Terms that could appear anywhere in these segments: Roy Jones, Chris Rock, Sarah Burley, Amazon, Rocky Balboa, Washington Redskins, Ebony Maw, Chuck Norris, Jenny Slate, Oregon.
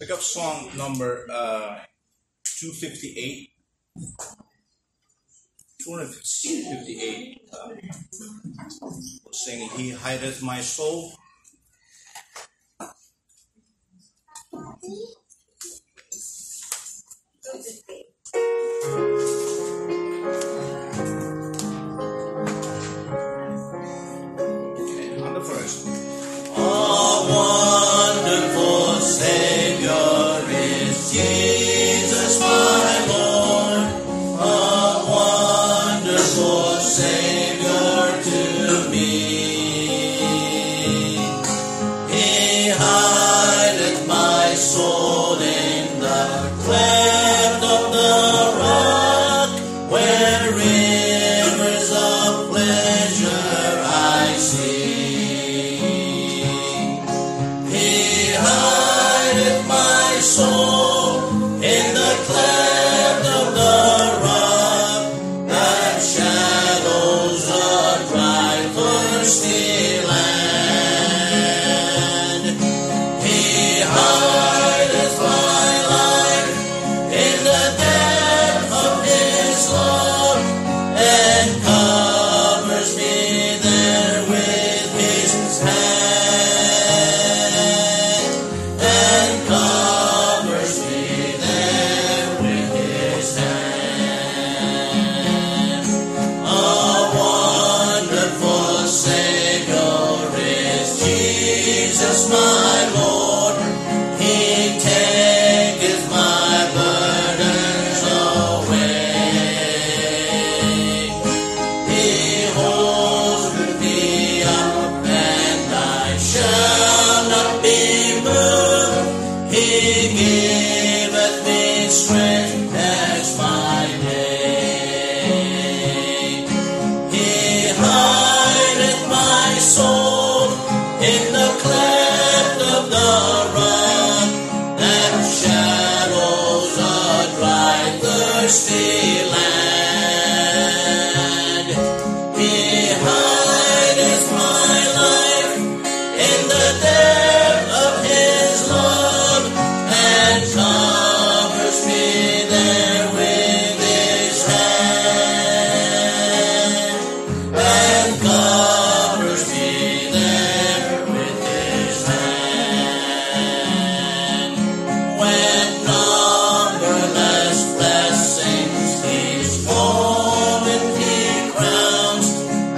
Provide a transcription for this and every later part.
Pick up song number 258. 258. We'll sing He Hideth My Soul. Okay, on the first. Oh, wonderful Savior is Jesus my Lord. Oh, wonderful Savior to me. He hideth my soul in the cleft of the rock, where rivers of pleasure I sing. He hideth my soul in the cleft of the rock, that shadows a dry, thirsty land. He hideth my life in the depth of his love, and covers me there with his hand, and covers me there with his hand. A wonderful Savior is Jesus my Lord. He taketh my burdens away. He holds me up, and I shall not be moved. He giveth me strength as my day. He hideth my soul in the cleft of the rock, that shadows a dry, thirsty land. He hideth my life in the depth of his love, and covers me there with his hand, and covers me there with his hand. When numberless blessings he's full and he crowns,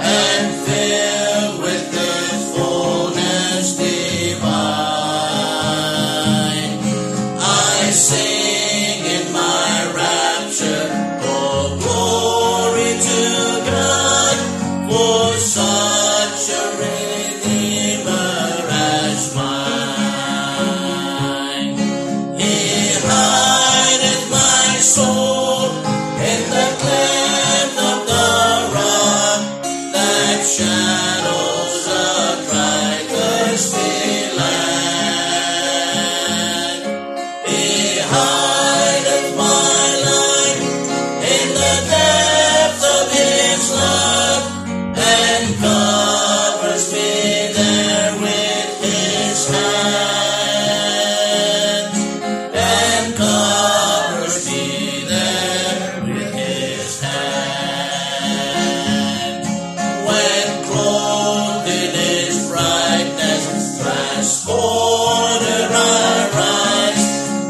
and filled with the fullness divine, I sing in my rapture, oh glory to God, for such a Redeemer as mine. He hideth my soul in the cleft of the rock, that shadows a dry, thirsty land. He hideth my life in the depth of his love, and covers me there with his hand, and covers me there with his hand. When clothed in his brightness, transported I rise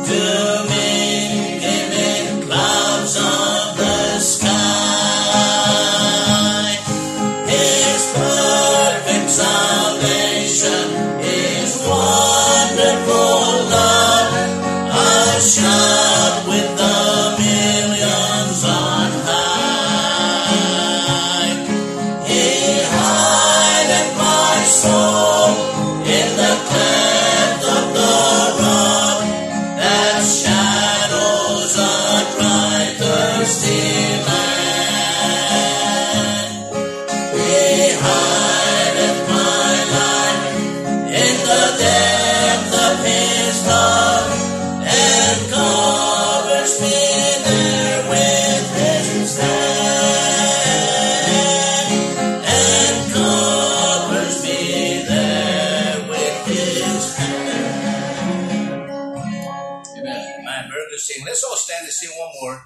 to meet him in clouds of the sky. His perfect salvation, his wonderful love, I shout with the millions on high. He hideth my soul in the cleft of the rock, that shadows a dry, thirsty land. He hideth my life in the depth of his love, and covers me there with his hand, and covers me there. sing. Let's all stand and sing one more.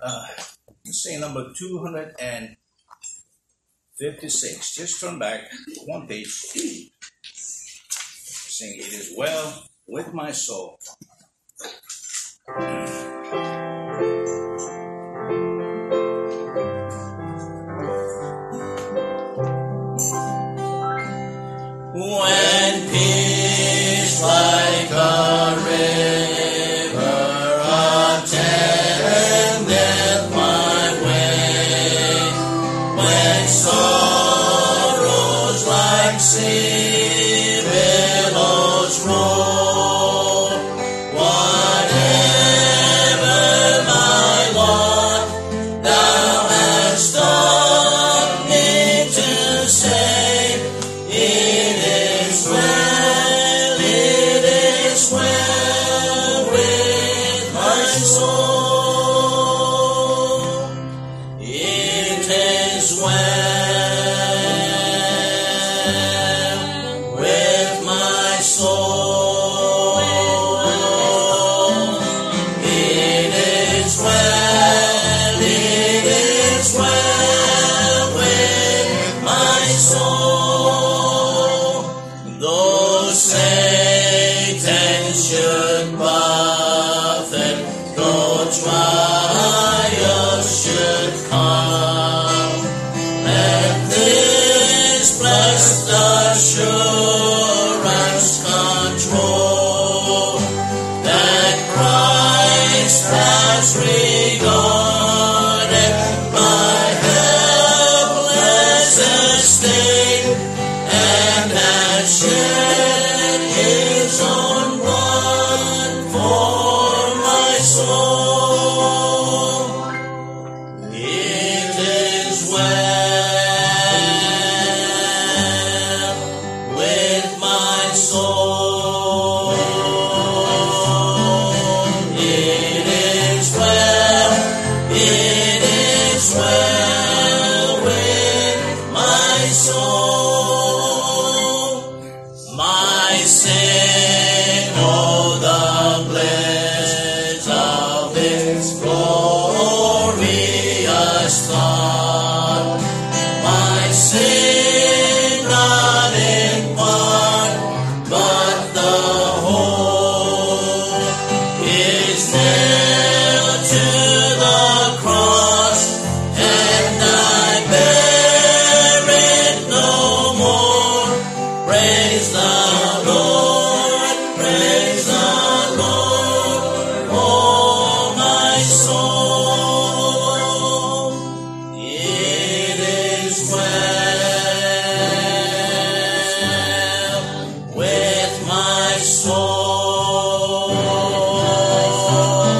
Let's sing number 256. Just turn back one page. Sing "It Is Well with My Soul." When peace like a river attendeth my way, when sorrows like sea billows roll, whatever, my Lord, thou hast taught me to say, it is well with my soul. It is well with my soul. It is well, it is well with my soul. Though Satan should buffet, though trials should come, let this blessed assurance control, that Christ has regarded my helpless estate, and has shed his own blood for my soul. It is well with my soul. It is well, it is well with my soul. My sin, oh the bliss of its glorious thought, my sin not in part, but the whole is nailed to the cross, and I bear it no more. Praise the Lord, praise the Lord, oh my soul. It is well with my soul. It is well,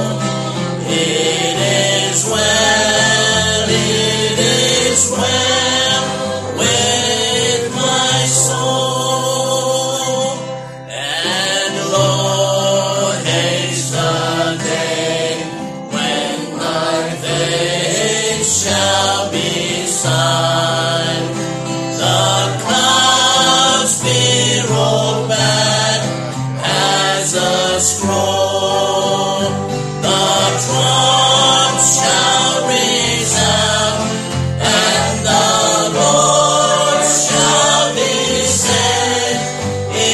it is well with my soul. And lo, haste the day when thy veins shall be signed, the clouds be rolled back as a scroll, the trump shall resound, and the Lord shall be said,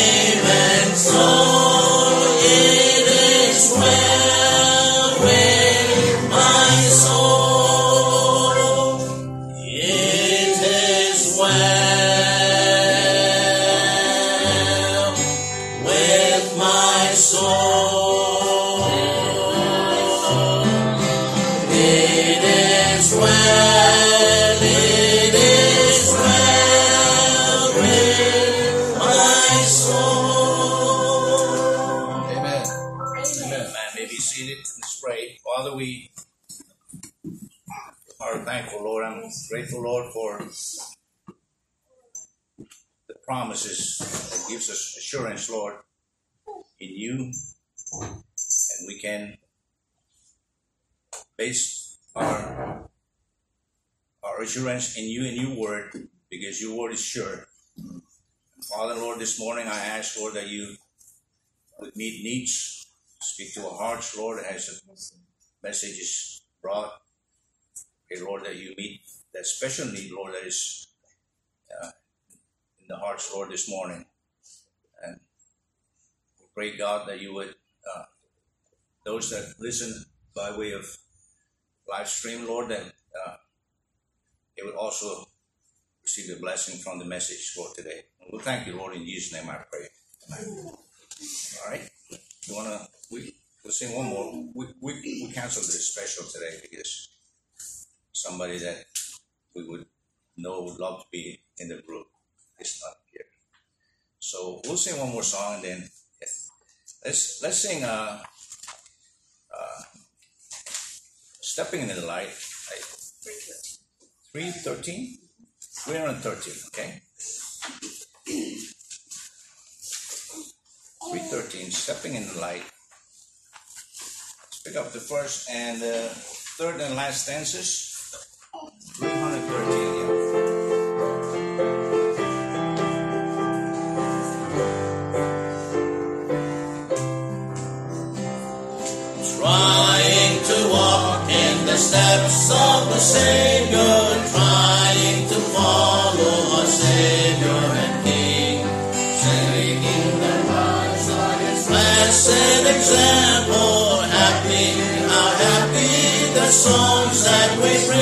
even so it is well with my soul. It is well with my soul. It is well, it is well with my soul. Amen. Amen. Man, may be seated. Let's pray. Father, we are thankful, Lord. I'm grateful, Lord, for the promises that gives us assurance, Lord, in you, and we can base our assurance in you and your word, because your word is sure. Father, Lord, this morning I ask, Lord, that you would meet needs Speak to our hearts, Lord, as the message is brought. Pray, Lord, that you meet that special need, Lord, that is in the hearts, Lord, this morning. And we pray, God, that you would, those that listen by way of live stream, Lord, that they would also receive the blessing from the message, Lord, today. And we'll thank you, Lord, in Jesus' name I pray. Amen. All right. You want to, we'll sing one more. We canceled this special today because somebody that we would know would love to be in the group is not here. So we'll sing one more song and then let's sing Stepping into the Light. 313? 313, okay? 313, Stepping in the Light. Let's pick up the first and third and last stanzas. 313, yeah. Trying to walk in the steps of the Savior, trying to follow our Savior and King, seeking the rise of His blessed example. Happy, how happy the songs that we bring!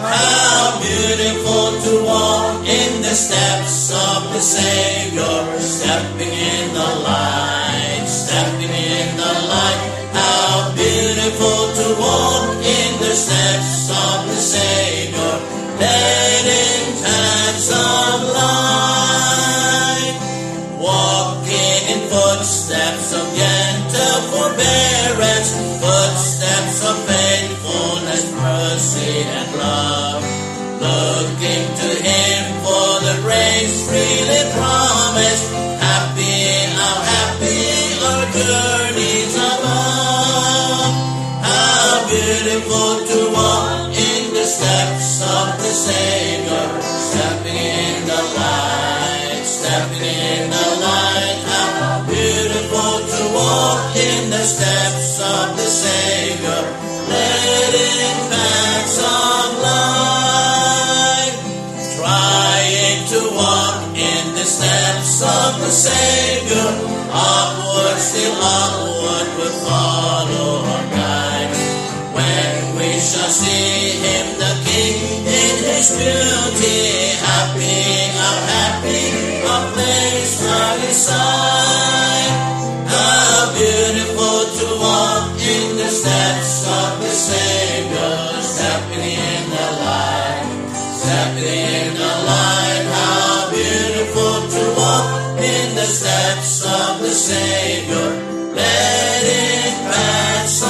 How beautiful to walk in the steps of the Savior, stepping in the light, stepping in the light. How beautiful to walk in the steps of the Savior, led in times of light, walking in footsteps of gentle forbearance, footsteps of faithfulness, mercy, and love, looking to Him for the grace freely promised. Happy, how happy our journeys above! How beautiful to walk in the steps of the Savior, stepping in the light, stepping in the light. How beautiful to walk in the steps of the Savior, led in paths of light, trying to walk in the steps of the Savior, upward, still upward, we'll follow our guide. When we shall see Him, the King, in His beauty, happy, a place by His side. How beautiful to walk in the steps of the Savior, stepping in the light, stepping in the light. How beautiful to walk in the steps of the Savior, led in paths of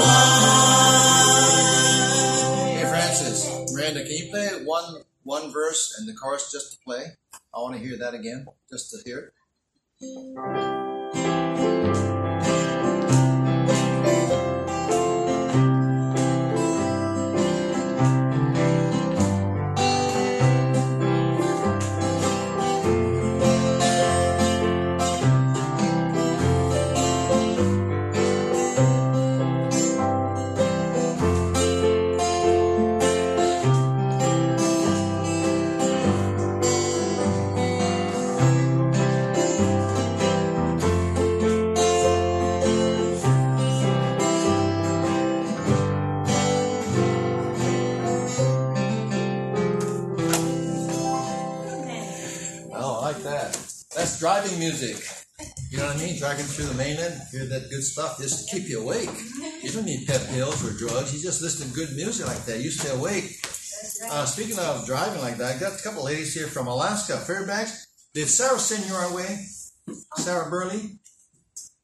light. Hey Francis, Miranda, can you play one verse and the chorus just to play? I want to hear that again, just to hear it. Driving music, you know what I mean? Driving through the mainland, hear that good stuff, just keep you awake. You don't need pep pills or drugs, you just listen to good music like that, you stay awake. Speaking of driving like that, I got a couple ladies here from Alaska, Fairbanks. Did Sarah send you our way? Sarah Burley?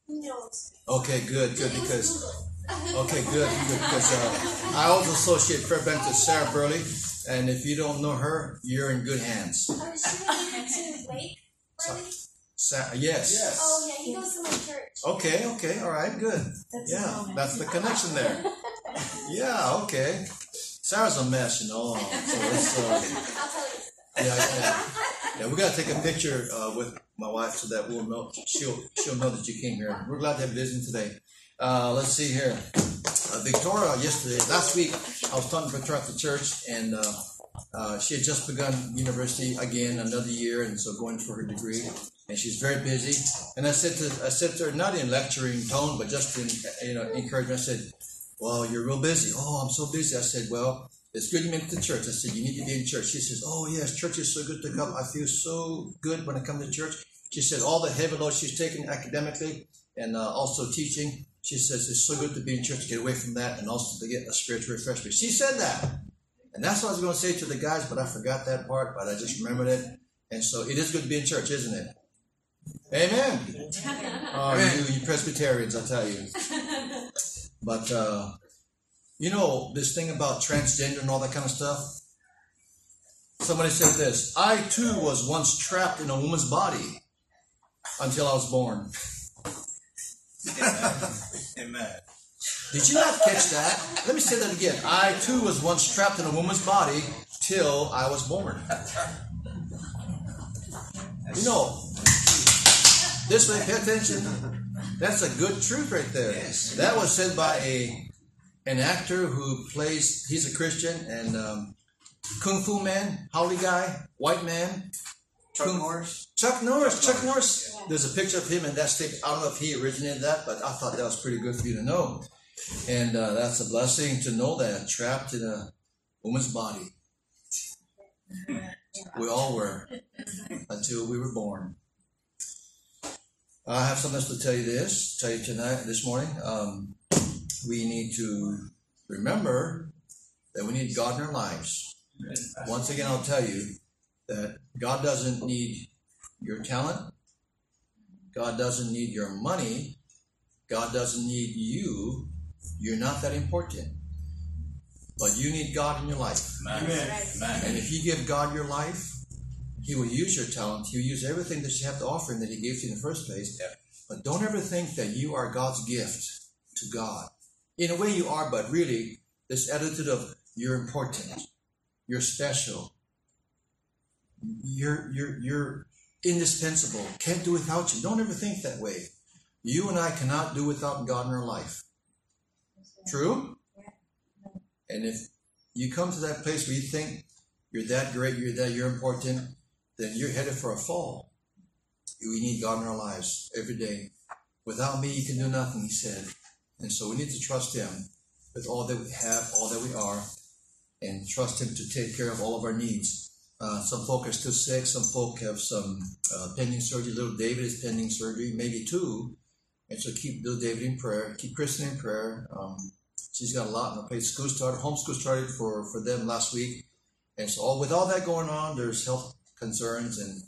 No. Okay, good, because I also associate Fairbanks with Sarah Burley, and if you don't know her, you're in good hands. Yes. Oh, yeah, he goes to my church. Okay, all right, good. That's the connection there. Yeah, okay. Sarah's a mess, you know. So it's, I'll tell you. Yeah. Yeah, we got to take a picture with my wife so that we'll know she'll know that you came here. We're glad to have vision today. Let's see here. Victoria, last week, I was talking to Victoria at the church, and she had just begun university again, another year, and so going for her degree. And she's very busy. And I said to her, not in lecturing tone, but just in encouragement. I said, "Well, you're real busy." "Oh, I'm so busy." I said, "Well, it's good you went to church." I said, "You need to be in church." She says, "Oh yes, church is so good to come. I feel so good when I come to church." She said, all the heavy load she's taken academically and also teaching. She says, "It's so good to be in church, to get away from that, and also to get a spiritual refreshment." She said that. And that's what I was going to say to the guys, but I forgot that part, but I just remembered it. And so it is good to be in church, isn't it? Amen. Oh, you Presbyterians, I tell you. But, this thing about transgender and all that kind of stuff. Somebody said this: "I too was once trapped in a woman's body until I was born." Amen. Amen. Did you not catch that? Let me say that again. "I too was once trapped in a woman's body till I was born." This way, pay attention. That's a good truth right there. Yes. That was said by an actor who plays, he's a Christian, and Kung Fu Man, Howley guy, white man. Chuck Norris. Yeah. There's a picture of him in that stick. I don't know if he originated that, but I thought that was pretty good for you to know. And that's a blessing to know that. Trapped in a woman's body. We all were. Until we were born. I have something else to tell you this morning. We need to remember that we need God in our lives. Once again, I'll tell you that God doesn't need your talent. God doesn't need your money. God doesn't need you. You're not that important. But you need God in your life. Amen. And if you give God your life, He will use your talent. He will use everything that you have to offer Him that He gave to you in the first place. Yeah. But don't ever think that you are God's gift to God. In a way you are, but really, this attitude of you're important, you're special, you're indispensable, can't do without you. Don't ever think that way. You and I cannot do without God in our life. True? And if you come to that place where you think you're that great, you're important, then you're headed for a fall. We need God in our lives every day. "Without me, you can do nothing," He said. And so we need to trust Him with all that we have, all that we are, and trust Him to take care of all of our needs. Some folk are still sick. Some folk have some pending surgery. Little David is pending surgery, maybe two. And so keep little David in prayer. Keep Kristen in prayer. She's got a lot on her plate. Homeschool started for them last week. And so with all that going on, there's health concerns, and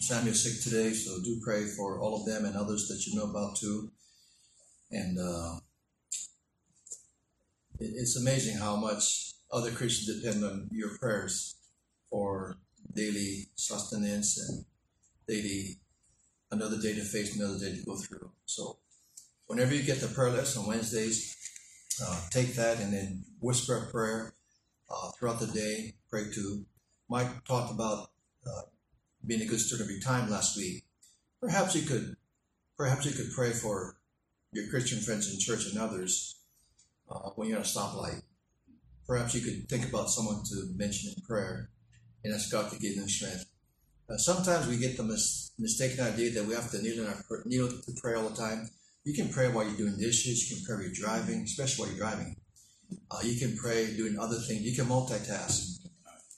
Sammy is sick today, so do pray for all of them and others that you know about too. And it's amazing how much other Christians depend on your prayers for daily sustenance and another day to face, another day to go through. So whenever you get the prayer list on Wednesdays, take that and then whisper a prayer. Throughout the day, pray to. Mike talked about being a good steward of your time last week. Perhaps you could pray for your Christian friends in church and others when you're at a stoplight. Perhaps you could think about someone to mention in prayer and ask God to give them strength. Sometimes we get the mistaken idea that we have to kneel to pray all the time. You can pray while you're doing dishes. You can pray while you're driving, especially while you're driving. You can pray doing other things. You can multitask.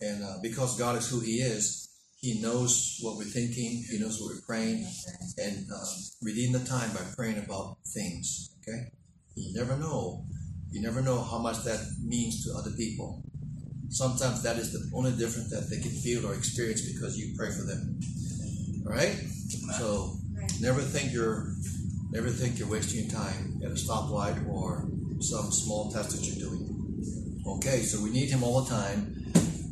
And because God is who He is, He knows what we're thinking. He knows what we're praying. And redeem the time by praying about things. Okay? You never know. You never know how much that means to other people. Sometimes that is the only difference that they can feel or experience because you pray for them. All right? So never think you're wasting your time at a stoplight or some small task that you're doing. Okay, so we need Him all the time,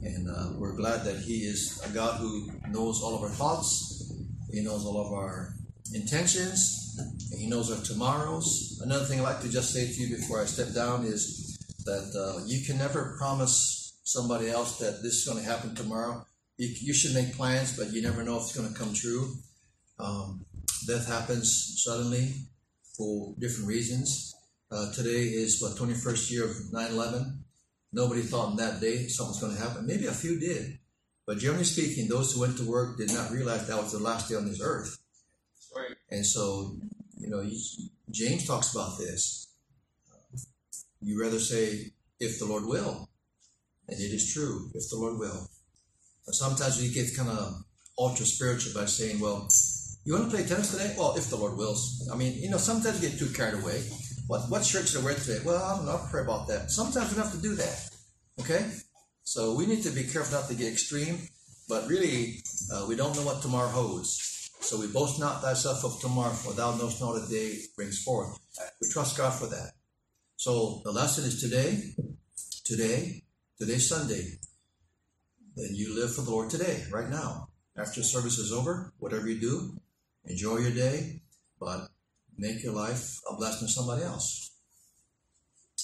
and we're glad that He is a God who knows all of our thoughts. He knows all of our intentions. And He knows our tomorrows. Another thing I'd like to just say to you before I step down is that you can never promise somebody else that this is going to happen tomorrow. you should make plans, but you never know if it's going to come true. Death happens suddenly for different reasons. Today is, what, 21st year of 9/11. Nobody thought on that day something's going to happen. Maybe a few did. But generally speaking, those who went to work did not realize that was the last day on this earth. Right. And so, you know, James talks about this. You rather say, if the Lord will. And it is true, if the Lord will. Sometimes we get kind of ultra-spiritual by saying, well, you want to play tennis today? Well, if the Lord wills. I mean, you know, sometimes we get too carried away. What shirt should I wear today? Well, I don't know. I'll pray about that. Sometimes we don't have to do that. Okay? So we need to be careful not to get extreme. But really, we don't know what tomorrow holds. So we boast not thyself of tomorrow, for thou knowest not the day brings forth. We trust God for that. So the lesson is today's Sunday. Then you live for the Lord today, right now. After service is over, whatever you do, enjoy your day, but make your life a blessing to somebody else.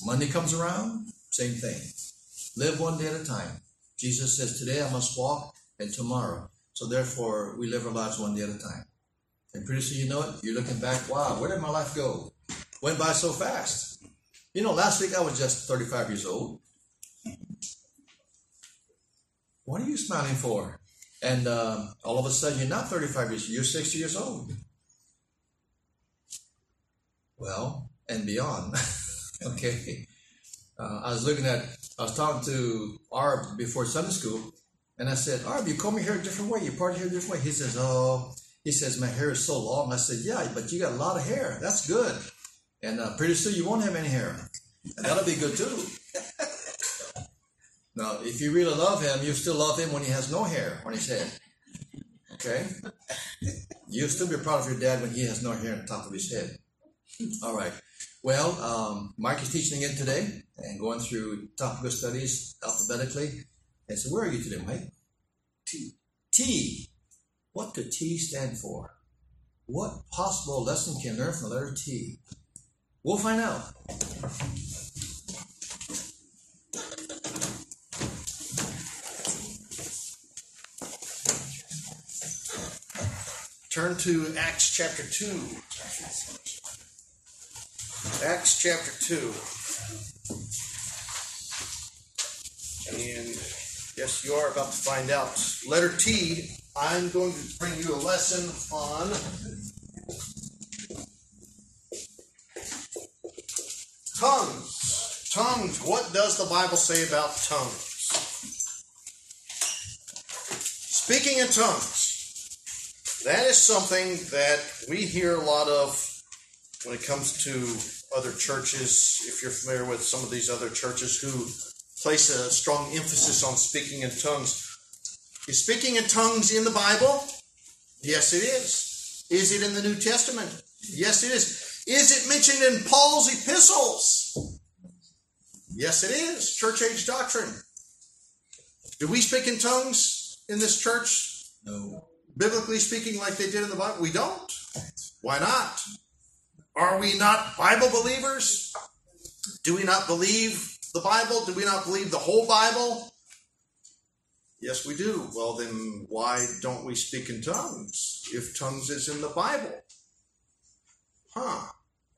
Monday comes around, same thing. Live one day at a time. Jesus says, today I must walk, and tomorrow. So therefore, we live our lives one day at a time. And pretty soon you know it, you're looking back, wow, where did my life go? Went by so fast. You know, last week I was just 35 years old. What are you smiling for? And all of a sudden, you're not 35 years old, you're 60 years old. Well, and beyond. Okay. I was talking to Arb before Sunday school, and I said, Arb, you comb your hair a different way, you part your hair a different way. He says, my hair is so long. I said, yeah, but you got a lot of hair. That's good. And pretty soon you won't have any hair. And that'll be good too. Now, if you really love him, you still love him when he has no hair on his head. Okay? You'll still be proud of your dad when he has no hair on the top of his head. All right. Well, Mike is teaching again today and going through topical studies alphabetically. And so where are you today, Mike? T. T. What could T stand for? What possible lesson can learn from the letter T? We'll find out. Turn to Acts chapter 2. Acts chapter 2. And yes, you are about to find out. Letter T, I'm going to bring you a lesson on tongues. Tongues. What does the Bible say about tongues? Speaking in tongues. That is something that we hear a lot of when it comes to other churches. If you're familiar with some of these other churches who place a strong emphasis on speaking in tongues. Is speaking in tongues in the Bible? Yes, it is. Is it in the New Testament? Yes, it is. Is it mentioned in Paul's epistles? Yes, it is. Church age doctrine. Do we speak in tongues in this church? No. Biblically speaking, like they did in the Bible, we don't. Why not? Are we not Bible believers? Do we not believe the Bible? Do we not believe the whole Bible? Yes, we do. Well, then why don't we speak in tongues if tongues is in the Bible?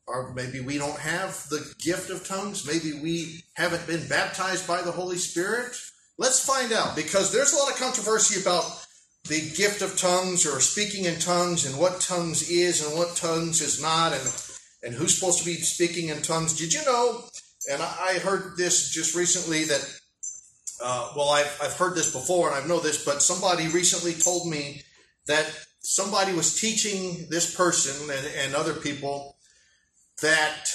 Or maybe we don't have the gift of tongues. Maybe we haven't been baptized by the Holy Spirit. Let's find out, because there's a lot of controversy about the gift of tongues or speaking in tongues and what tongues is and what tongues is not and who's supposed to be speaking in tongues. Did you know, and I heard this just recently that, I've heard this before and I know this, but somebody recently told me that somebody was teaching this person and other people that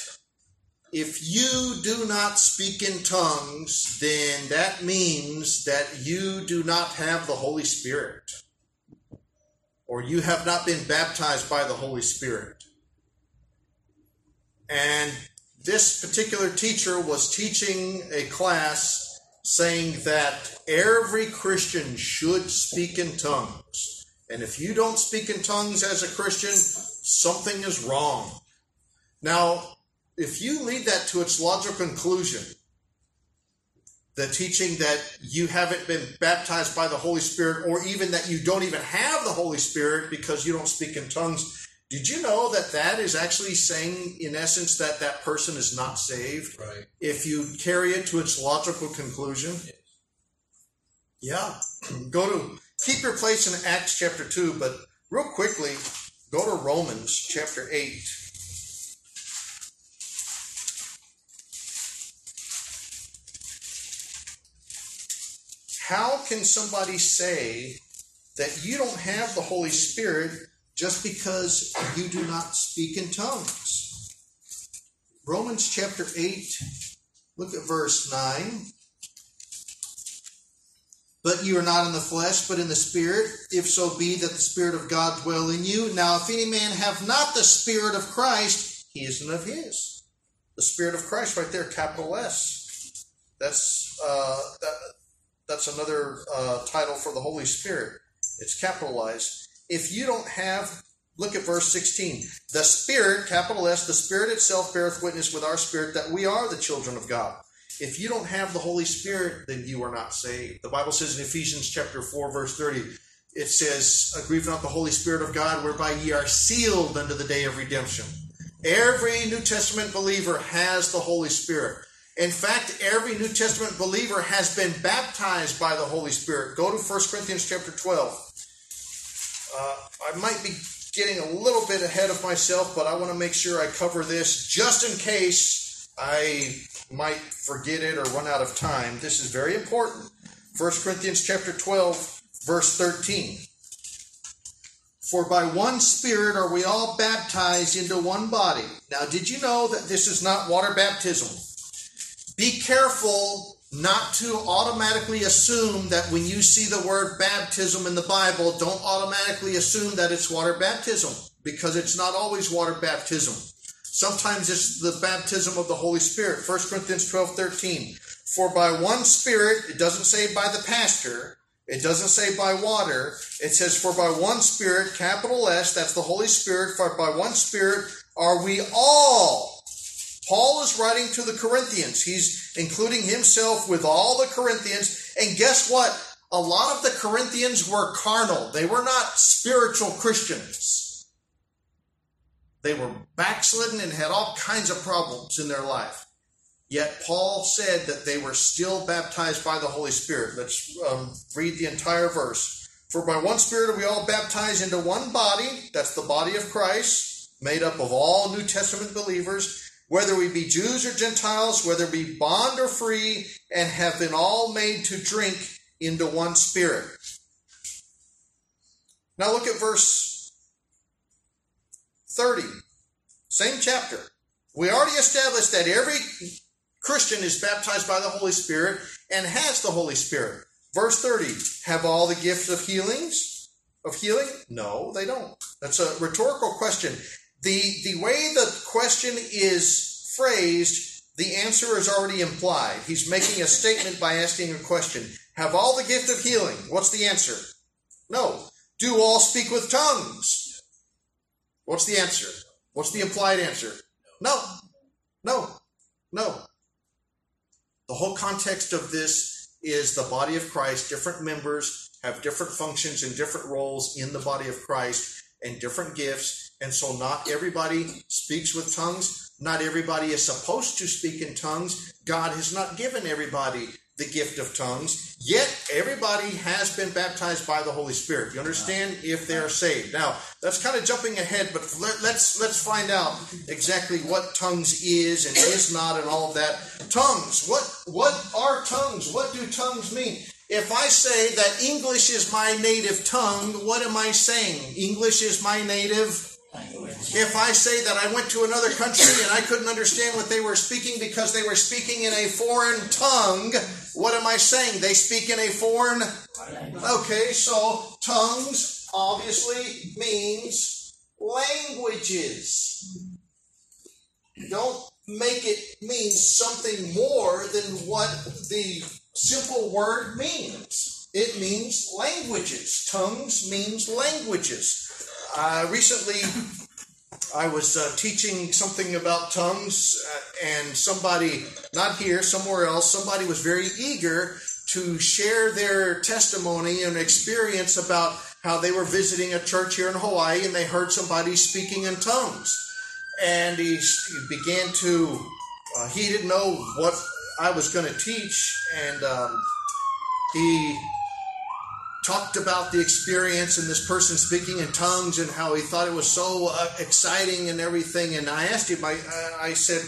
if you do not speak in tongues, then that means that you do not have the Holy Spirit, or you have not been baptized by the Holy Spirit. And this particular teacher was teaching a class saying that every Christian should speak in tongues. And if you don't speak in tongues as a Christian, something is wrong. Now, if you lead that to its logical conclusion, The teaching that you haven't been baptized by the Holy Spirit, or even that you don't even have the Holy Spirit because you don't speak in tongues. Did you know that that is actually saying, in essence, that that person is not saved? Right. If you carry it to its logical conclusion. Yes. Yeah. Keep your place in Acts chapter 2, but real quickly, go to Romans chapter 8. How can somebody say that you don't have the Holy Spirit just because you do not speak in tongues? Romans chapter 8, look at verse 9. But you are not in the flesh, but in the Spirit, if so be that the Spirit of God dwell in you. Now, if any man have not the Spirit of Christ, he isn't of his. The Spirit of Christ right there, capital S. That's another title for the Holy Spirit. It's capitalized. If you don't have, look at verse 16. The Spirit, capital S, the Spirit itself beareth witness with our spirit that we are the children of God. If you don't have the Holy Spirit, then you are not saved. The Bible says in Ephesians chapter 4, verse 30, it says, grieve not the Holy Spirit of God, whereby ye are sealed unto the day of redemption. Every New Testament believer has the Holy Spirit. In fact, every New Testament believer has been baptized by the Holy Spirit. Go to 1 Corinthians chapter 12. I might be getting a little bit ahead of myself, but I want to make sure I cover this just in case I might forget it or run out of time. This is very important. 1 Corinthians chapter 12, verse 13. For by one Spirit are we all baptized into one body. Now, did you know that this is not water baptism? Be careful not to automatically assume that when you see the word baptism in the Bible, don't automatically assume that it's water baptism, because it's not always water baptism. Sometimes it's the baptism of the Holy Spirit. 1 Corinthians 12:13. For by one Spirit, it doesn't say by the pastor, it doesn't say by water, it says for by one Spirit, capital S, that's the Holy Spirit, for by one Spirit are we all. Paul is writing to the Corinthians. He's including himself with all the Corinthians. And guess what? A lot of the Corinthians were carnal. They were not spiritual Christians. They were backslidden and had all kinds of problems in their life. Yet Paul said that they were still baptized by the Holy Spirit. Let's read the entire verse. For by one Spirit are we all baptized into one body. That's the body of Christ, made up of all New Testament believers, whether we be Jews or Gentiles, whether we bond or free, and have been all made to drink into one Spirit. Now look at verse 30, same chapter. We already established that every Christian is baptized by the Holy Spirit and has the Holy Spirit. Verse 30, have all the gifts of healings? Of healing? No, they don't. That's a rhetorical question. The way the question is phrased, the answer is already implied. He's making a statement by asking a question. Have all the gift of healing? What's the answer? No. Do all speak with tongues? What's the answer? What's the implied answer? No. No. No. The whole context of this is the body of Christ. Different members have different functions and different roles in the body of Christ and different gifts. And so not everybody speaks with tongues. Not everybody is supposed to speak in tongues. God has not given everybody the gift of tongues. Yet everybody has been baptized by the Holy Spirit. You understand? If they are saved. Now, that's kind of jumping ahead, but let's find out exactly what tongues is and is not and all of that. Tongues. What are tongues? What do tongues mean? If I say that English is my native tongue, what am I saying? English is my native. If I say that I went to another country and I couldn't understand what they were speaking because they were speaking in a foreign tongue, what am I saying? They speak in a foreign... Okay, so tongues obviously means languages. Don't make it mean something more than what the simple word means. It means languages. Tongues means languages. I recently I was teaching something about tongues, and somebody, not here, somewhere else, somebody was very eager to share their testimony and experience about how they were visiting a church here in Hawaii, and they heard somebody speaking in tongues. And he began to, he didn't know what I was going to teach, and he talked about the experience and this person speaking in tongues and how he thought it was so exciting and everything. And I asked him, I said,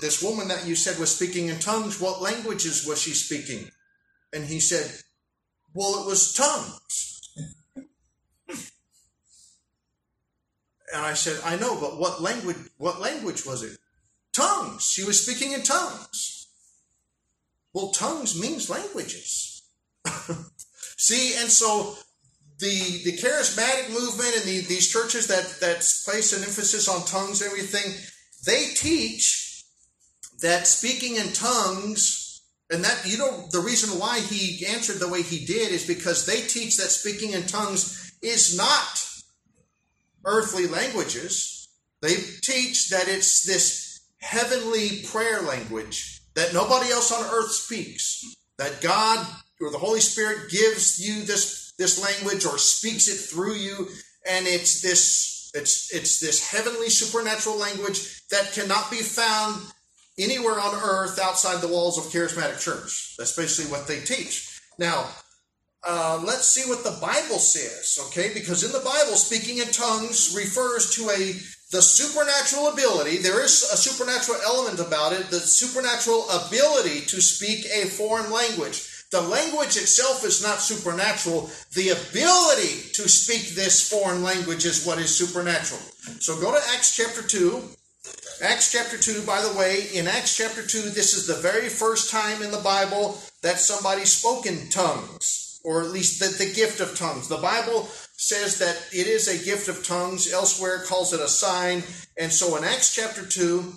this woman that you said was speaking in tongues, what languages was she speaking? And he said, well, it was tongues. And I said, I know, but what language was it? Tongues. She was speaking in tongues. Well, tongues means languages. See, and so the charismatic movement and these churches that place an emphasis on tongues and everything, they teach that speaking in tongues, and that, you know, the reason why he answered the way he did is because they teach that speaking in tongues is not earthly languages. They teach that it's this heavenly prayer language that nobody else on earth speaks, that God or the Holy Spirit gives you this language or speaks it through you, and it's this heavenly supernatural language that cannot be found anywhere on earth outside the walls of charismatic church. That's basically what they teach. Now, let's see what the Bible says, okay? Because in the Bible, speaking in tongues refers to the supernatural ability. There is a supernatural element about it, the supernatural ability to speak a foreign language. The language itself is not supernatural. The ability to speak this foreign language is what is supernatural. So go to Acts chapter 2. Acts chapter 2, by the way, in Acts chapter 2, this is the very first time in the Bible that somebody spoke in tongues, or at least the gift of tongues. The Bible says that it is a gift of tongues. Elsewhere, it calls it a sign. And so in Acts chapter 2,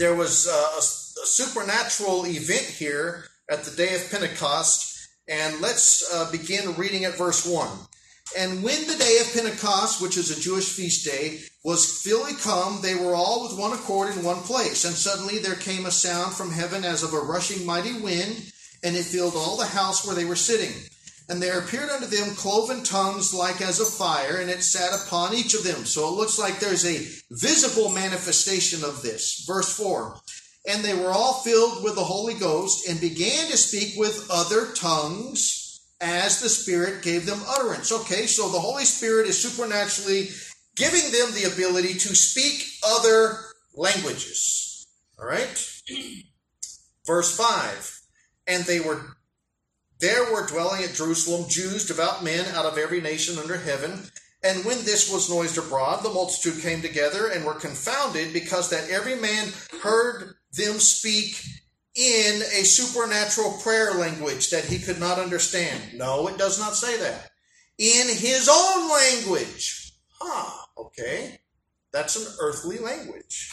there was a supernatural event here at the day of Pentecost, and let's begin reading at verse 1. And when the day of Pentecost, which is a Jewish feast day, was fully come, they were all with one accord in one place. And suddenly there came a sound from heaven as of a rushing mighty wind, and it filled all the house where they were sitting. And there appeared unto them cloven tongues like as of fire, and it sat upon each of them. So it looks like there's a visible manifestation of this. Verse 4. And they were all filled with the Holy Ghost and began to speak with other tongues as the Spirit gave them utterance. Okay, so the Holy Spirit is supernaturally giving them the ability to speak other languages. All right? Verse 5. And there were dwelling at Jerusalem Jews, devout men out of every nation under heaven. And when this was noised abroad, the multitude came together and were confounded, because that every man heard them speak in a supernatural prayer language that he could not understand. No, it does not say that. In his own language. Okay. That's an earthly language.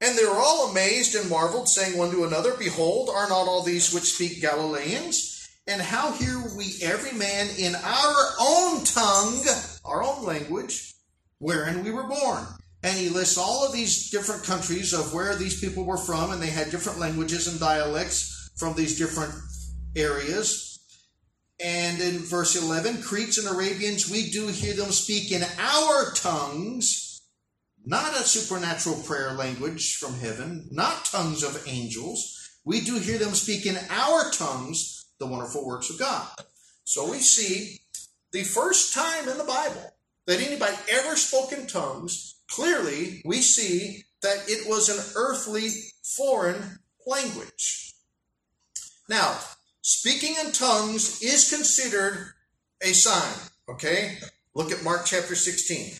And they were all amazed and marveled, saying one to another, Behold, are not all these which speak Galileans? And how hear we every man in our own tongue, our own language, wherein we were born? And he lists all of these different countries of where these people were from, and they had different languages and dialects from these different areas. And in verse 11, Cretes and Arabians, we do hear them speak in our tongues, not a supernatural prayer language from heaven, not tongues of angels. We do hear them speak in our tongues, the wonderful works of God. So we see the first time in the Bible that anybody ever spoke in tongues, clearly we see that it was an earthly foreign language. Now, speaking in tongues is considered a sign. Okay? Look at Mark chapter 16.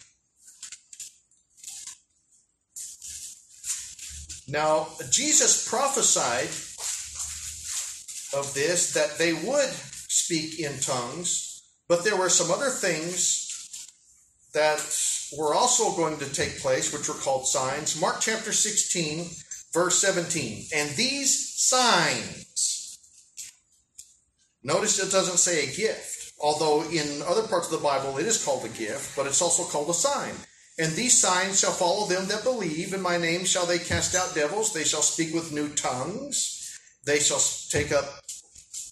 Now, Jesus prophesied of this, that they would speak in tongues, but there were some other things that were also going to take place, which were called signs. Mark chapter 16, verse 17. And these signs, notice it doesn't say a gift, although in other parts of the Bible it is called a gift, but it's also called a sign. And these signs shall follow them that believe. In my name shall they cast out devils. They shall speak with new tongues. They shall take up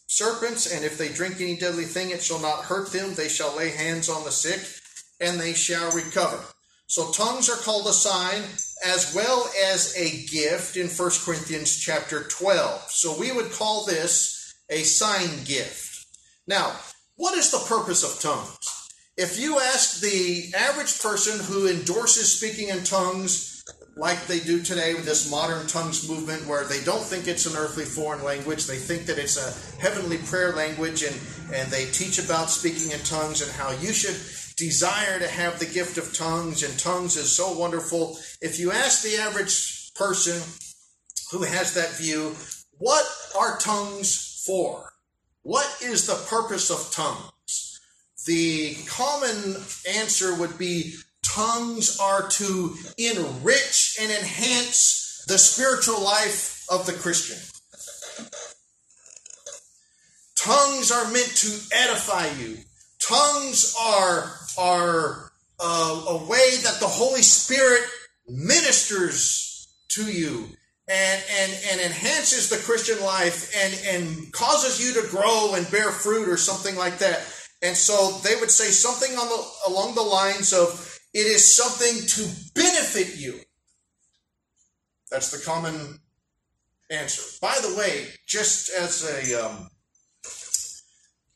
serpents. And if they drink any deadly thing, it shall not hurt them. They shall lay hands on the sick, and they shall recover. So tongues are called a sign as well as a gift in 1 Corinthians chapter 12. So we would call this a sign gift. Now, what is the purpose of tongues? If you ask the average person who endorses speaking in tongues, like they do today with this modern tongues movement, where they don't think it's an earthly foreign language, they think that it's a heavenly prayer language, and they teach about speaking in tongues and how you should desire to have the gift of tongues, and tongues is so wonderful. If you ask the average person who has that view, what are tongues for? What is the purpose of tongues? The common answer would be tongues are to enrich and enhance the spiritual life of the Christian. Tongues are meant to edify you. Tongues are a way that the Holy Spirit ministers to you and enhances the Christian life and causes you to grow and bear fruit or something like that. And so they would say something along the lines of, it is something to benefit you. That's the common answer. By the way, just as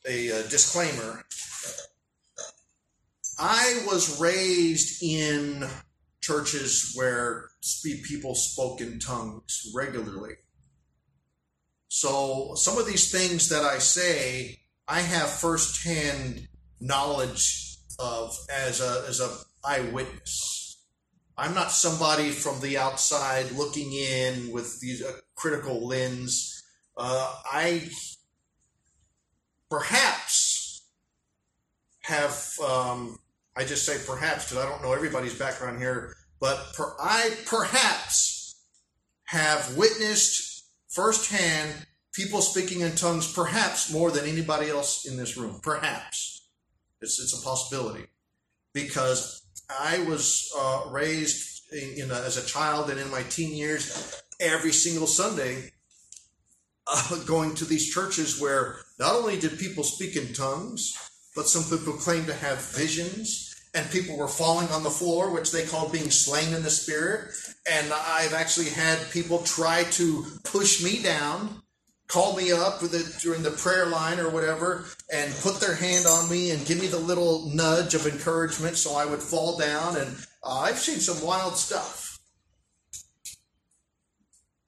a disclaimer, I was raised in churches where people spoke in tongues regularly. So some of these things that I say, I have firsthand knowledge of as a eyewitness. I'm not somebody from the outside looking in with these critical lens. I just say perhaps because I don't know everybody's background here, but I perhaps have witnessed firsthand people speaking in tongues, perhaps more than anybody else in this room. Perhaps. It's a possibility, because I was raised as a child and in my teen years, every single Sunday, going to these churches where not only did people speak in tongues, but some people claimed to have visions, and people were falling on the floor, which they called being slain in the spirit. And I've actually had people try to push me down, call me up during the prayer line or whatever, and put their hand on me and give me the little nudge of encouragement so I would fall down. And I've seen some wild stuff.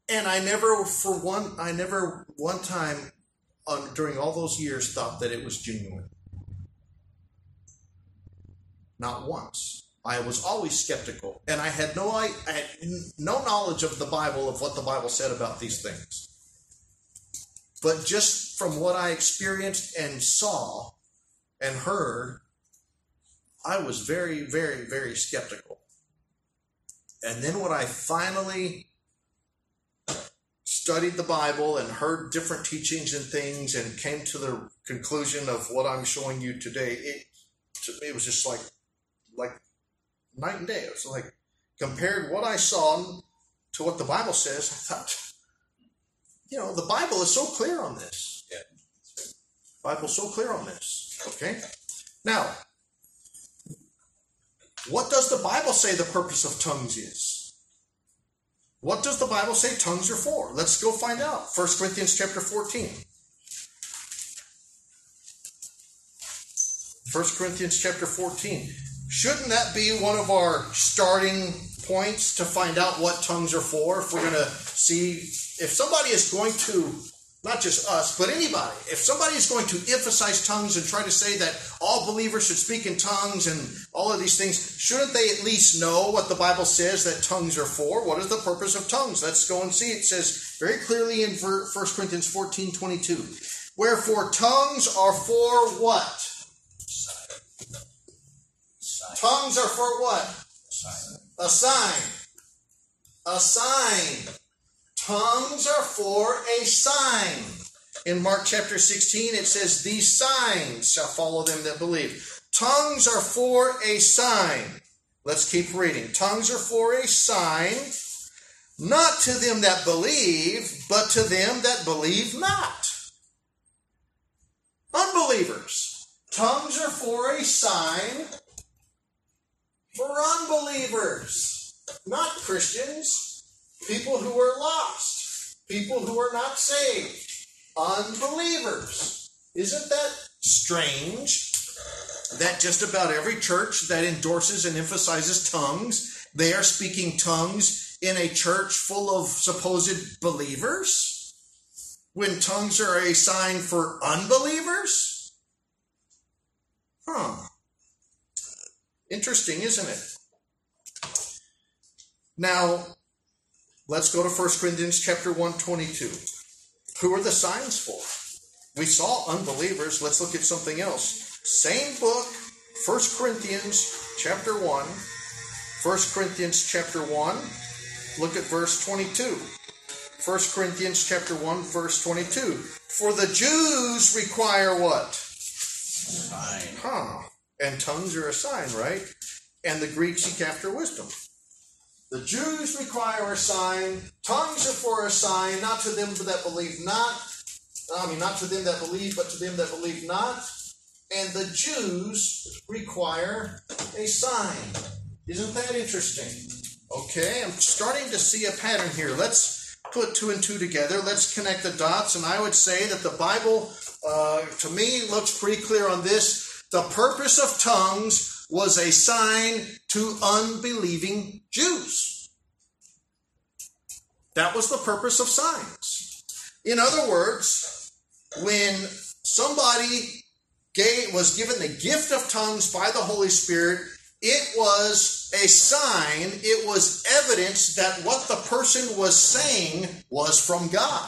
And I never one time during all those years thought that it was genuine. Not once. I was always skeptical, and I had no knowledge of the Bible, of what the Bible said about these things. But just from what I experienced and saw and heard, I was very, very, very skeptical. And then when I finally studied the Bible and heard different teachings and things and came to the conclusion of what I'm showing you today, it was just like night and day. It was like, compared what I saw to what the Bible says, I thought, the Bible is so clear on this. Yeah. Bible's so clear on this. Okay? Now, what does the Bible say the purpose of tongues is? What does the Bible say tongues are for? Let's go find out. 1 Corinthians chapter 14. 1 Corinthians chapter 14. Shouldn't that be one of our starting points to find out what tongues are for? If we're going to see, if somebody is going to, not just us, but anybody, if somebody is going to emphasize tongues and try to say that all believers should speak in tongues and all of these things, shouldn't they at least know what the Bible says that tongues are for? What is the purpose of tongues? Let's go and see. It says very clearly in 1 Corinthians 14:22, wherefore tongues are for what? Sign. Tongues are for what? A sign. A sign. Tongues are for a sign. In Mark chapter 16, it says, these signs shall follow them that believe. Tongues are for a sign. Let's keep reading. Tongues are for a sign, not to them that believe, but to them that believe not. Unbelievers. Tongues are for a sign for unbelievers, not Christians, people who are lost, people who are not saved, unbelievers. Isn't that strange? That just about every church that endorses and emphasizes tongues, they are speaking tongues in a church full of supposed believers, when tongues are a sign for unbelievers? Huh. Interesting, isn't it? Now, let's go to 1 Corinthians chapter 1:22. Who are the signs for? We saw unbelievers. Let's look at something else. Same book, 1 Corinthians chapter 1. 1 Corinthians chapter 1. Look at verse 22. 1 Corinthians chapter 1, verse 22. For the Jews require what? Sign. Huh. And tongues are a sign, right? And the Greeks seek after wisdom. The Jews require a sign. Tongues are for a sign, not to them that believe not. I mean, not to them that believe, but to them that believe not. And the Jews require a sign. Isn't that interesting? Okay, I'm starting to see a pattern here. Let's put two and two together. Let's connect the dots. And I would say that the Bible, to me, looks pretty clear on this. The purpose of tongues was a sign to unbelieving Jews. That was the purpose of signs. In other words, when somebody was given the gift of tongues by the Holy Spirit, it was a sign, it was evidence that what the person was saying was from God.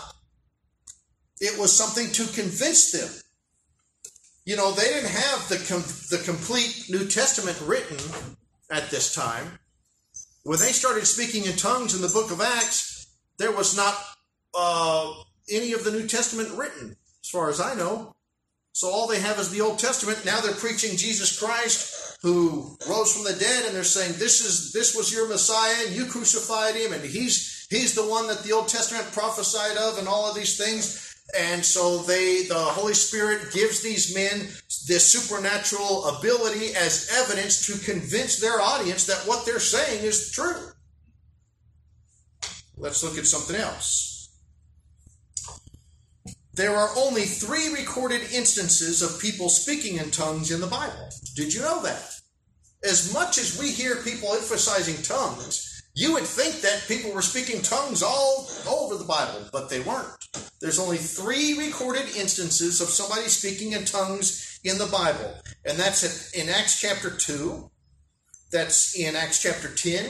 It was something to convince them. You know, they didn't have the complete New Testament written at this time. When they started speaking in tongues in the book of Acts, there was not any of the New Testament written, as far as I know. So all they have is the Old Testament. Now they're preaching Jesus Christ, who rose from the dead, and they're saying, this was your Messiah, and you crucified him, and he's the one that the Old Testament prophesied of, and all of these things. And so the Holy Spirit gives these men this supernatural ability as evidence to convince their audience that what they're saying is true. Let's look at something else. There are only 3 recorded instances of people speaking in tongues in the Bible. Did you know that? As much as we hear people emphasizing tongues, you would think that people were speaking tongues all over the Bible, but they weren't. There's only 3 recorded instances of somebody speaking in tongues in the Bible. And that's in Acts chapter 2, that's in Acts chapter 10,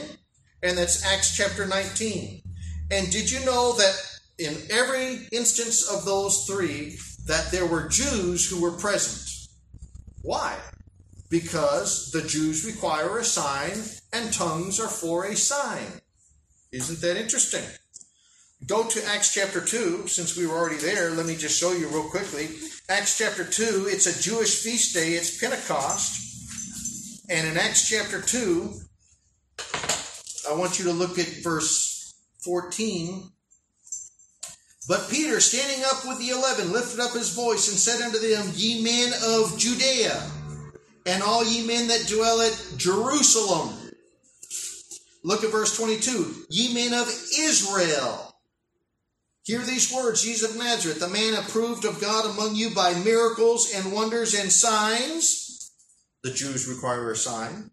and that's Acts chapter 19. And did you know that in every instance of those 3, that there were Jews who were present? Why? Because the Jews require a sign, and tongues are for a sign. Isn't that interesting? Go to Acts chapter 2, since we were already there. Let me just show you real quickly. Acts chapter 2, it's a Jewish feast day. It's Pentecost. And in Acts chapter 2, I want you to look at verse 14. But Peter, standing up with the 11, lifted up his voice and said unto them, Ye men of Judea, and all ye men that dwell at Jerusalem. Look at verse 22. Ye men of Israel, hear these words, ye of Nazareth, the man approved of God among you by miracles and wonders and signs. The Jews require a sign.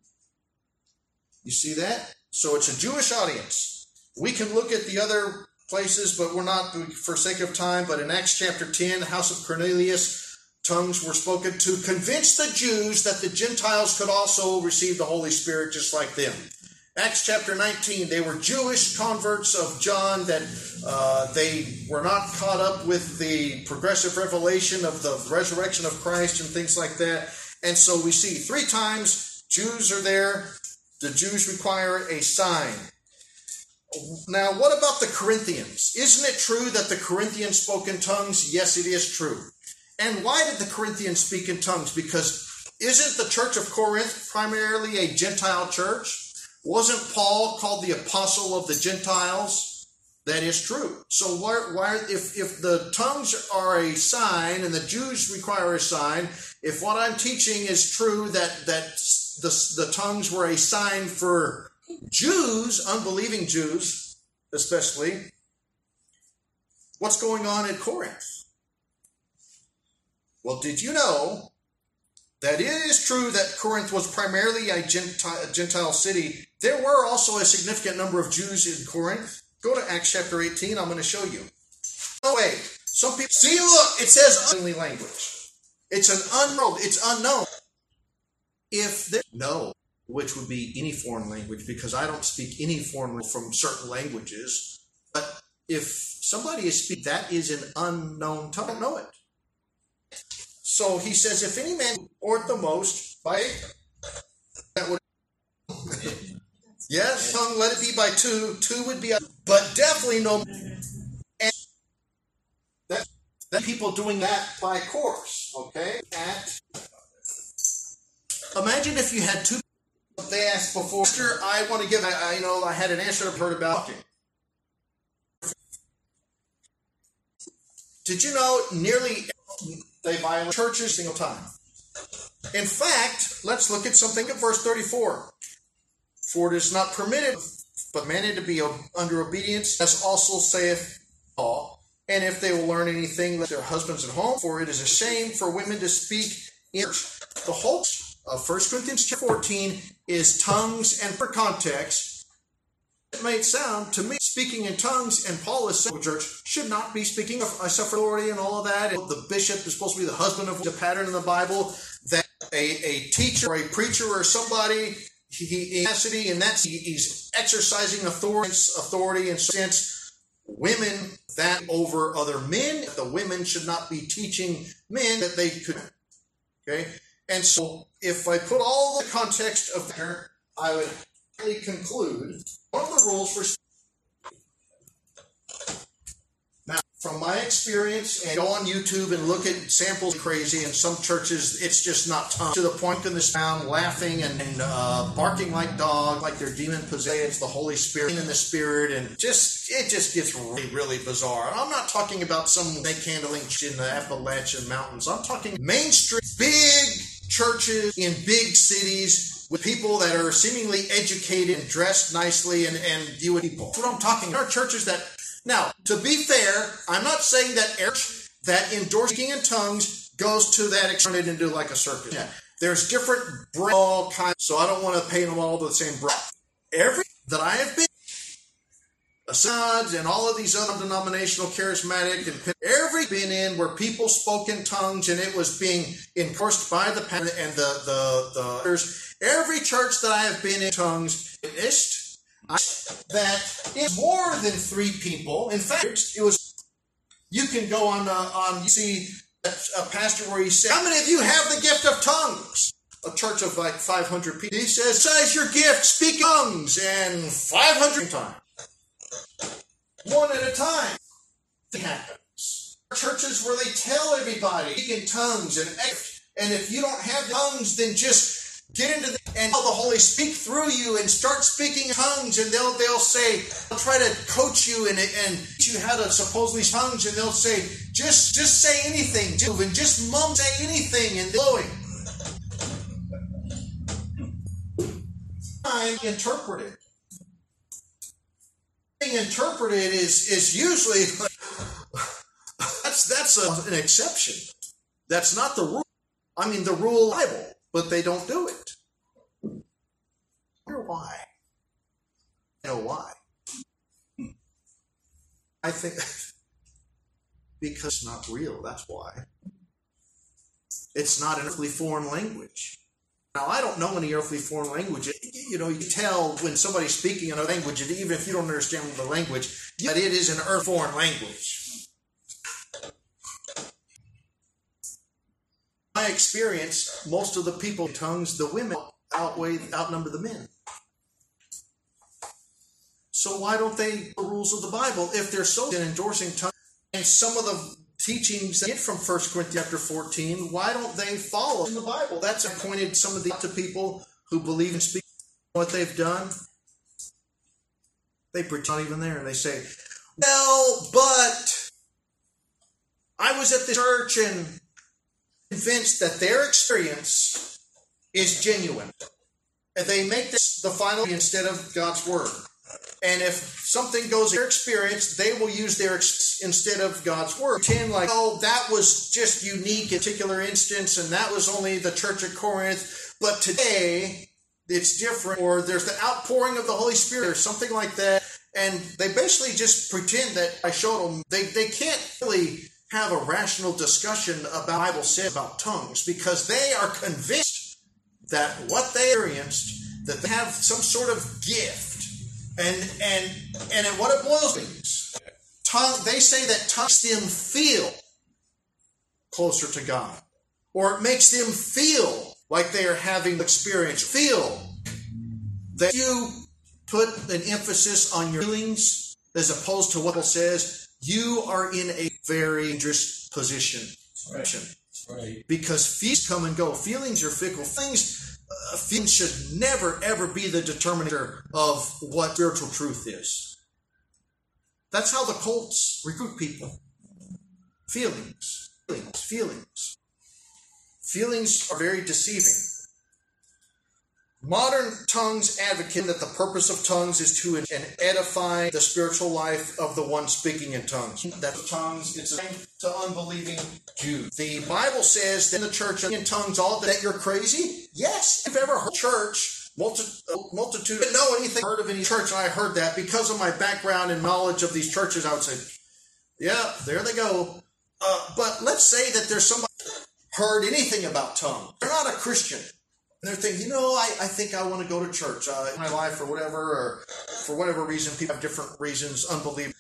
You see that? So it's a Jewish audience. We can look at the other places, but we're not, for sake of time. But in Acts chapter 10, the house of Cornelius, tongues were spoken to convince the Jews that the Gentiles could also receive the Holy Spirit just like them. Acts chapter 19, they were Jewish converts of John that they were not caught up with the progressive revelation of the resurrection of Christ and things like that. And so we see 3 times Jews are there. The Jews require a sign. Now, what about the Corinthians? Isn't it true that the Corinthians spoke in tongues? Yes, it is true. And why did the Corinthians speak in tongues? Because isn't the church of Corinth primarily a Gentile church? Wasn't Paul called the apostle of the Gentiles? That is true. So why if the tongues are a sign and the Jews require a sign, if what I'm teaching is true, that the tongues were a sign for Jews, unbelieving Jews especially, what's going on in Corinth? Well, did you know that it is true that Corinth was primarily a Gentile city? There were also a significant number of Jews in Corinth. Go to Acts chapter 18. I'm going to show you. Oh, wait. Some people... See, look. It says unknown language. It's an unknown. It's unknown. If there's no, which would be any foreign language, because I don't speak any foreign language from certain languages, but if somebody is speaking, that is an unknown tongue. I don't know it. So he says, if any man or the most by that would yes, tongue let it be by two would be, but definitely no. And that people doing that by course, okay? At imagine if you had two. They asked before, Mr. I want to give. I know I had an answer I've heard about. Did you know nearly they violate churches single time? In fact, let's look at something at verse 34. For it is not permitted, but mandated to be under obedience, as also saith Paul. And if they will learn anything, let their husbands at home. For it is a shame for women to speak in church. The whole of 1 Corinthians 14 is tongues, and for context, it may sound to me speaking in tongues, and Paul is saying the church should not be speaking of I suffer authority and all of that. And the bishop is supposed to be the husband of the pattern in the Bible that a teacher or a preacher or somebody he's exercising authority and so since women that over other men, the women should not be teaching men that they could. Okay. And so, if I put all the context of there, I would really conclude one of the rules for... Now, from my experience, and go on YouTube and look at samples crazy, and some churches, it's just not tongue. To the point in this town, laughing and barking like dogs, like they're demon-possessed, it's the Holy Spirit in the Spirit, and it just gets really, really bizarre. And I'm not talking about some snake handling in the Appalachian Mountains. I'm talking mainstream, big churches in big cities with people that are seemingly educated and dressed nicely and you and people. That's what I'm talking about. There are churches that, now, to be fair, I'm not saying that that endorsing in tongues goes to that extent and do like a circus. Yeah. There's different all kinds, so I don't want to paint them all to the same brush. Every that I have been, Assads and all of these other denominational, charismatic, and every been in where people spoke in tongues and it was being enforced by the pastor and the every church that I have been in tongues witnessed that it's more than three people. In fact, it was. You can go on. You see a pastor where he said, "How many of you have the gift of tongues?" A church of like 500 people. He says, "Size your gift, speak tongues," and 500 times. One at a time. It happens. Churches where they tell everybody, speak in tongues, and if you don't have tongues, then just get into and tell the Holy Spirit through you and start speaking in tongues, and they'll say, they'll try to coach you and teach you how to supposedly tongues, and they'll say, just say anything, dude, and just mum, say anything, and blowing. I'm interpreted. Interpreted is usually that's an exception. That's not the rule. I mean, the rule Bible, but they don't do it. I wonder why. I know why. I think because it's not real. That's why. It's not an earthly foreign language. Now, I don't know any earthly foreign language. You know, you can tell when somebody's speaking another language, and even if you don't understand the language, that it is an earth foreign language. In my experience, most of the people in tongues, the women outnumber the men. So why don't they the rules of the Bible if they're so endorsing tongues? And some of the teachings they get from 1 Corinthians chapter 14, why don't they follow in the Bible? That's appointed some of the to people who believe and speak what they've done. They pretend not even there, and they say, well, but I was at the church and convinced that their experience is genuine. And they make this the final instead of God's word. And if something goes their experience, they will use their instead of God's word. Pretend like, oh, that was just unique in a particular instance, and that was only the church at Corinth. But today, it's different, or there's the outpouring of the Holy Spirit, or something like that. And they basically just pretend that I showed them. They can't really have a rational discussion about what the Bible says about tongues, because they are convinced that what they experienced, that they have some sort of gift. And what it boils down to, they say that tongues them feel closer to God, or it makes them feel like they are having the experience. Feel that you put an emphasis on your feelings as opposed to what the Bible says. You are in a very dangerous position, right. Because feelings come and go. Feelings are fickle things. Feelings should never, ever be the determinator of what spiritual truth is. That's how the cults recruit people. Feelings. Feelings are very deceiving. Modern tongues advocate that the purpose of tongues is to edify the spiritual life of the one speaking in tongues. That tongues is to unbelieving Jews. The Bible says that in the church in tongues all that you're crazy. Yes, if you've ever heard church multitude, didn't know anything, heard of any church, and I heard that because of my background and knowledge of these churches, I would say, yeah, there they go. But let's say that there's somebody heard anything about tongues. They're not a Christian. And they're thinking, you know, I think I want to go to church in my life or whatever, or for whatever reason, people have different reasons, unbelievable.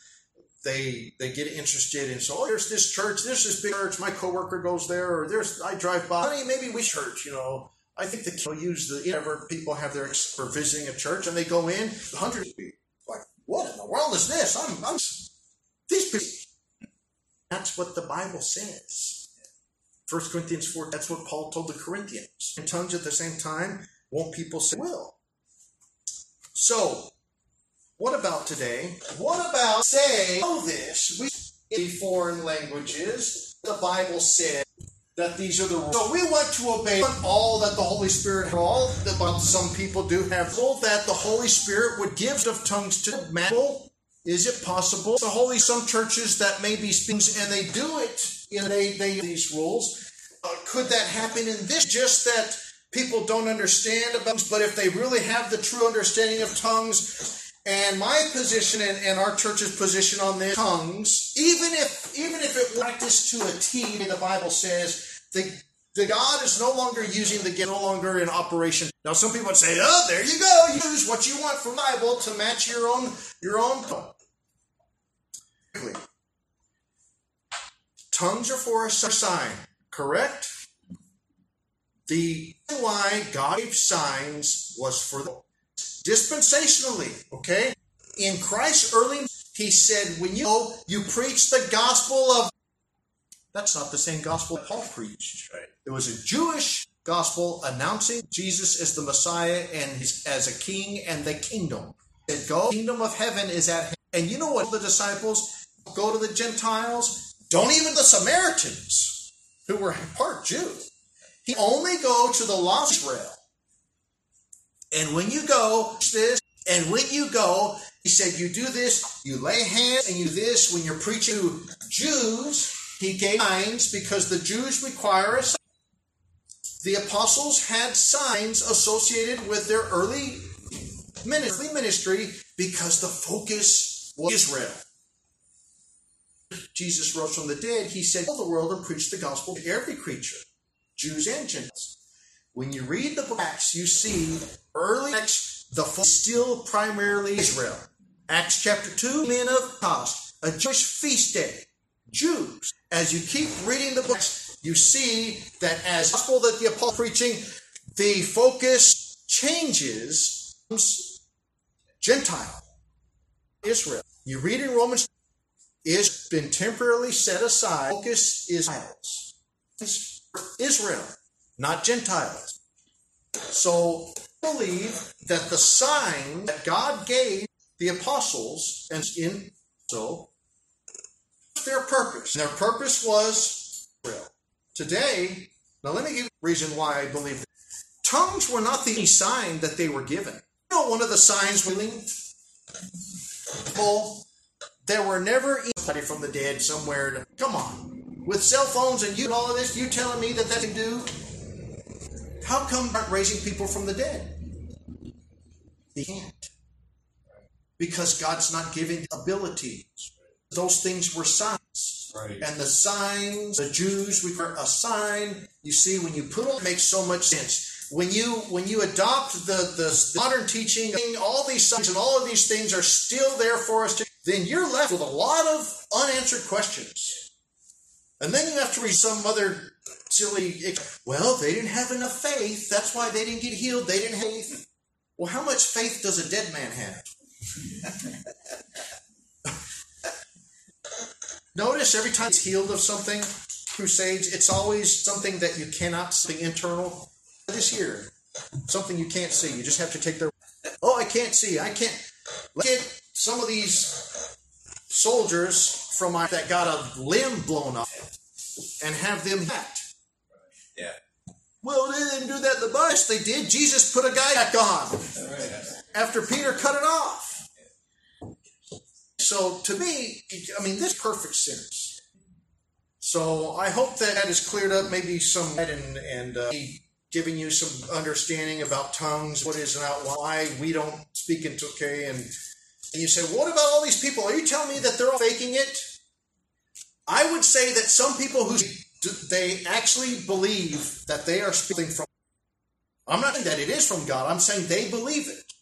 They get interested in, so, oh, there's this church, there's this big church, my coworker goes there, or there's, I drive by, honey, maybe we church, you know. I think the kids will use the, whenever people have their, for visiting a church, and they go in, 100 people, like, what in the world is this? I'm these people. That's what the Bible says. 1 Corinthians 4, that's what Paul told the Corinthians. In tongues at the same time, won't people say, will. So, what about today? What about we in foreign languages, the Bible said that these are the rules. So we want to obey all that the Holy Spirit has. All that some people do have. All that the Holy Spirit would give of tongues to man. Is it possible? The holy some churches that may be speaking and they do it. They these rules. Could that happen in this? Just that people don't understand about tongues, but if they really have the true understanding of tongues, and my position and our church's position on this, tongues, even if it practiced to a T, the Bible says the God is no longer using the gift, no longer in operation. Now some people would say, oh, there you go, use what you want from the Bible to match your own tongue. Tongues are for a sign, correct? The reason why God gave signs was for the dispensationally, okay? In Christ's early, he said, when you go, you preach the gospel of... That's not the same gospel Paul preached. Right? It was a Jewish gospel announcing Jesus as the Messiah and as a king and the kingdom. He said, go, the kingdom of heaven is at hand. And you know what? The disciples go to the Gentiles... Don't even the Samaritans, who were part Jew. He only go to the lost Israel. And when you go, he said, you do this, you lay hands, and you do this. When you're preaching to Jews, he gave signs because the Jews require a sign. The apostles had signs associated with their early ministry because the focus was Israel. Jesus rose from the dead, he said, tell the world and preach the gospel to every creature, Jews and Gentiles. When you read the book of Acts, you see early Acts, the focus is still primarily Israel. Acts chapter 2, men of Pentecost, a Jewish feast day, Jews. As you keep reading the book, you see that as the gospel that the apostles are preaching, the focus changes from Gentile, Israel. You read in Romans, it's been temporarily set aside. Focus is Israel, not Gentiles. So I believe that the sign that God gave the apostles, and in so their purpose. And their purpose was Israel. Today, now let me give you a reason why I believe that. Tongues were not the sign that they were given. You know, one of the signs people that were never somebody from the dead somewhere. To, come on, with cell phones and you and all of this, you telling me that they do? How come aren't raising people from the dead? They can't. Because God's not giving ability. Those things were signs. Right. And the signs, the Jews, we were a sign. You see, when you put on, it makes so much sense. When you adopt the modern teaching, all these signs and all of these things are still there for us to, then you're left with a lot of unanswered questions. And then you have to read some other silly, well, they didn't have enough faith. That's why they didn't get healed. They didn't have faith. Well, how much faith does a dead man have? Notice every time it's healed of something, crusades, it's always something that you cannot see, internal. This year, something you can't see. You just have to take their, oh, I can't see. I can't. Let's get some of these soldiers from that got a limb blown up and have them hacked. Yeah. Well, they didn't do that in the bus. They did. Jesus put a guy back on after Peter cut it off. So to me, I mean, this perfect sense. So I hope that is cleared up. Maybe some and giving you some understanding about tongues, what is and why we don't speak in Turkey. And you say, what about all these people? Are you telling me that they're all faking it? I would say that some people who they actually believe that they are speaking from. I'm not saying that it is from God. I'm saying they believe it.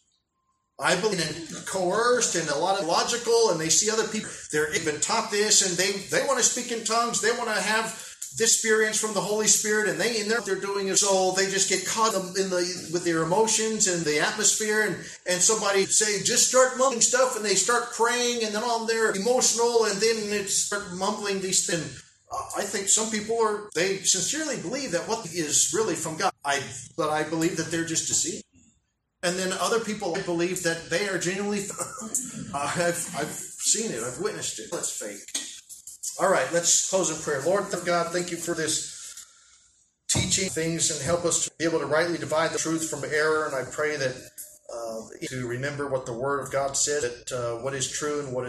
I believe in coerced and a lot of logical, and they see other people. They're even taught this, and they want to speak in tongues. They want to have this experience from the Holy Spirit, and they in their they're doing it. So they just get caught in the with their emotions and the atmosphere, and somebody say just start mumbling stuff, and they start praying, and then on they're emotional, and then it start mumbling these things. I think some people they sincerely believe that what is really from God. But I believe that they're just deceived. And then other people believe that they are genuinely, I've seen it, I've witnessed it. That's fake. All right, let's close in prayer. Lord God, thank you for this teaching things and help us to be able to rightly divide the truth from error. And I pray that to remember what the Word of God said, that what is true and what is